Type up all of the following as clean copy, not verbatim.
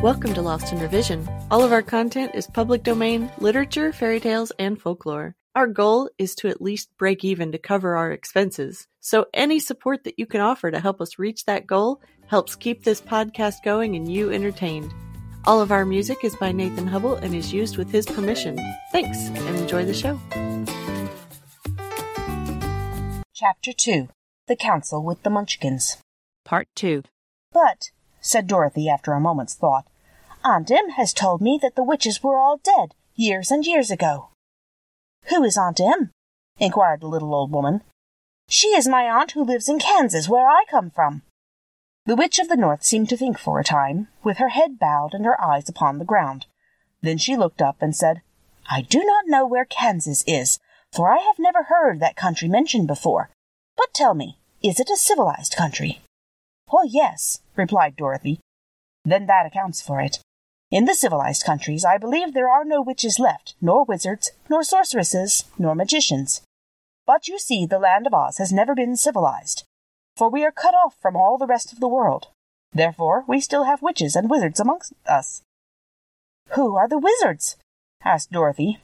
Welcome to Lost in Revision. All of our content is public domain, literature, fairy tales, and folklore. Our goal is to at least break even to cover our expenses, so any support that you can offer to help us reach that goal helps keep this podcast going and you entertained. All of our music is by Nathan Hubble and is used with his permission. Thanks, and enjoy the show. Chapter 2. The Council with the Munchkins. Part 2. But, said Dorothy after a moment's thought, Aunt Em has told me that the witches were all dead years and years ago. Who is Aunt Em? Inquired the little old woman. She is my aunt who lives in Kansas, where I come from. The Witch of the North seemed to think for a time, with her head bowed and her eyes upon the ground. Then she looked up and said, I do not know where Kansas is, for I have never heard that country mentioned before. But tell me, is it a civilized country? Oh, yes, replied Dorothy. Then that accounts for it. In the civilized countries, I believe there are no witches left, nor wizards, nor sorceresses, nor magicians. But you see, the land of Oz has never been civilized, for we are cut off from all the rest of the world. Therefore, we still have witches and wizards amongst us. Who are the wizards? Asked Dorothy.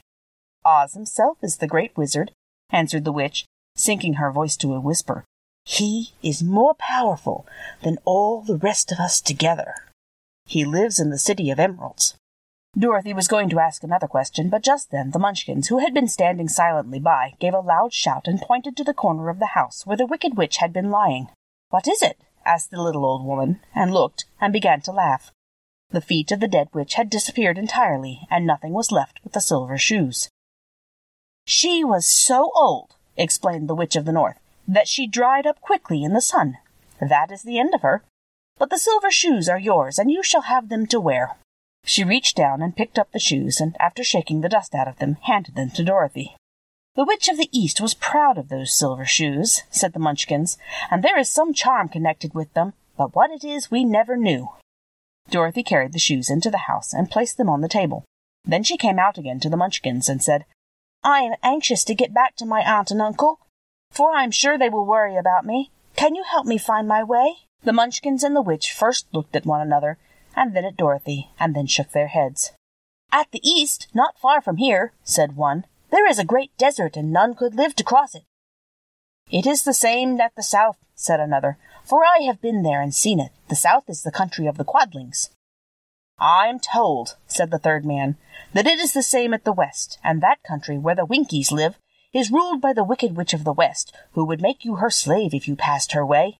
Oz himself is the great wizard, answered the witch, sinking her voice to a whisper. He is more powerful than all the rest of us together. He lives in the city of Emeralds. Dorothy was going to ask another question, but just then the Munchkins, who had been standing silently by, gave a loud shout and pointed to the corner of the house where the Wicked Witch had been lying. What is it? Asked the little old woman, and looked, and began to laugh. The feet of the dead witch had disappeared entirely, and nothing was left but the silver shoes. She was so old, explained the Witch of the North, that she dried up quickly in the sun. That is the end of her. But the silver shoes are yours, and you shall have them to wear. She reached down and picked up the shoes, and after shaking the dust out of them, handed them to Dorothy. The Witch of the East was proud of those silver shoes, said the Munchkins, and there is some charm connected with them, but what it is we never knew. Dorothy carried the shoes into the house and placed them on the table. Then she came out again to the Munchkins and said, I am anxious to get back to my aunt and uncle, for I am sure they will worry about me. Can you help me find my way? The Munchkins and the witch first looked at one another, and then at Dorothy, and then shook their heads. At the east, not far from here, said one, there is a great desert, and none could live to cross it. It is the same at the south, said another, for I have been there and seen it. The south is the country of the Quadlings. I am told, said the third man, that it is the same at the west, and that country where the Winkies live is ruled by the Wicked Witch of the West, who would make you her slave if you passed her way.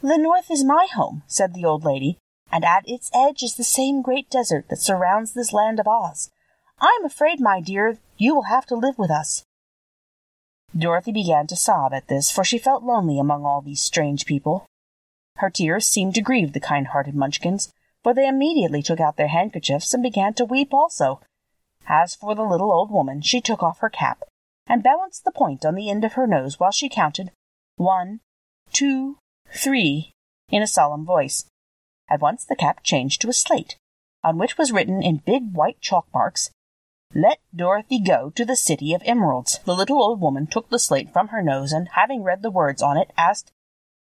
The north is my home, said the old lady, and at its edge is the same great desert that surrounds this land of Oz. I am afraid, my dear, you will have to live with us. Dorothy began to sob at this, for she felt lonely among all these strange people. Her tears seemed to grieve the kind-hearted Munchkins, for they immediately took out their handkerchiefs and began to weep also. As for the little old woman, she took off her cap, and balanced the point on the end of her nose while she counted 1, 2, 3 in a solemn voice. At once the cap changed to a slate, on which was written in big white chalk marks, Let Dorothy go to the city of Emeralds. The little old woman took the slate from her nose and, having read the words on it, asked,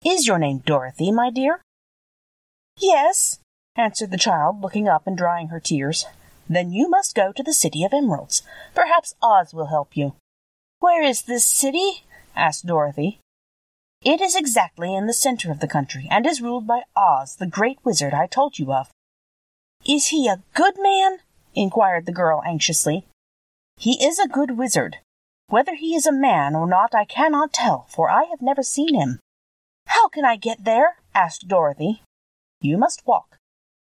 Is your name Dorothy, my dear? Yes, answered the child, looking up and drying her tears. Then you must go to the city of Emeralds. Perhaps Oz will help you. Where is this city? Asked Dorothy. It is exactly in the center of the country, and is ruled by Oz, the great wizard I told you of. Is he a good man? Inquired the girl anxiously. He is a good wizard. Whether he is a man or not, I cannot tell, for I have never seen him. How can I get there? Asked Dorothy. You must walk.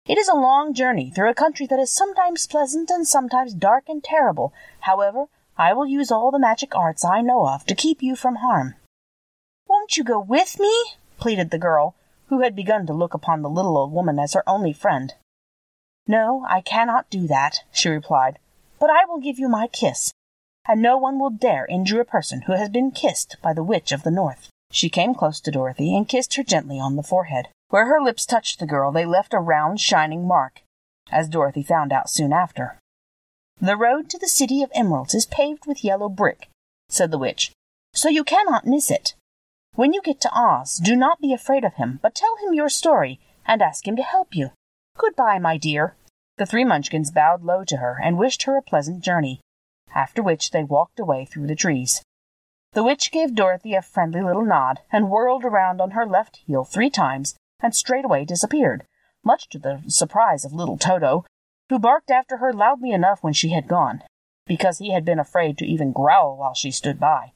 It is a long journey through a country that is sometimes pleasant and sometimes dark and terrible. However, I will use all the magic arts I know of to keep you from harm. Won't you go with me? Pleaded the girl, who had begun to look upon the little old woman as her only friend. No, I cannot do that, she replied, but I will give you my kiss, and no one will dare injure a person who has been kissed by the Witch of the North. She came close to Dorothy and kissed her gently on the forehead. Where her lips touched the girl, they left a round, shining mark, as Dorothy found out soon after. The road to the city of Emeralds is paved with yellow brick, said the witch, so you cannot miss it. When you get to Oz, do not be afraid of him, but tell him your story, and ask him to help you. Goodbye, my dear, The three Munchkins bowed low to her and wished her a pleasant journey, after which they walked away through the trees. The witch gave Dorothy a friendly little nod and whirled around on her left heel 3 times and straightway disappeared, much to the surprise of little Toto, who barked after her loudly enough when she had gone, because he had been afraid to even growl while she stood by.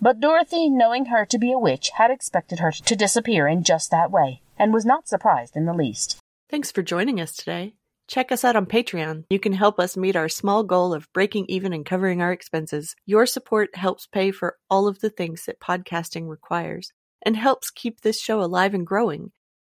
But Dorothy, knowing her to be a witch, had expected her to disappear in just that way, and was not surprised in the least. Thanks for joining us today. Check us out on Patreon. You can help us meet our small goal of breaking even and covering our expenses. Your support helps pay for all of the things that podcasting requires, and helps keep this show alive and growing.